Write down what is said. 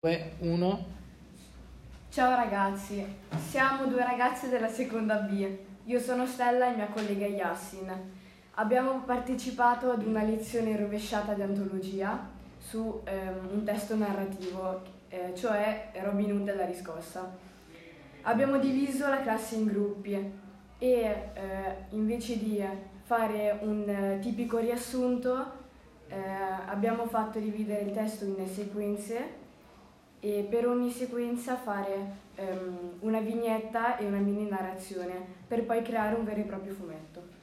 2, 1. Ciao ragazzi, siamo due ragazze della seconda B. Io sono Stella e mia collega Yassin. Abbiamo partecipato ad una lezione rovesciata di antologia su un testo narrativo, cioè Robin Hood e la riscossa. Abbiamo diviso la classe in gruppi e invece di fare un tipico riassunto abbiamo fatto dividere il testo in sequenze e per ogni sequenza fare una vignetta e una mini narrazione per poi creare un vero e proprio fumetto.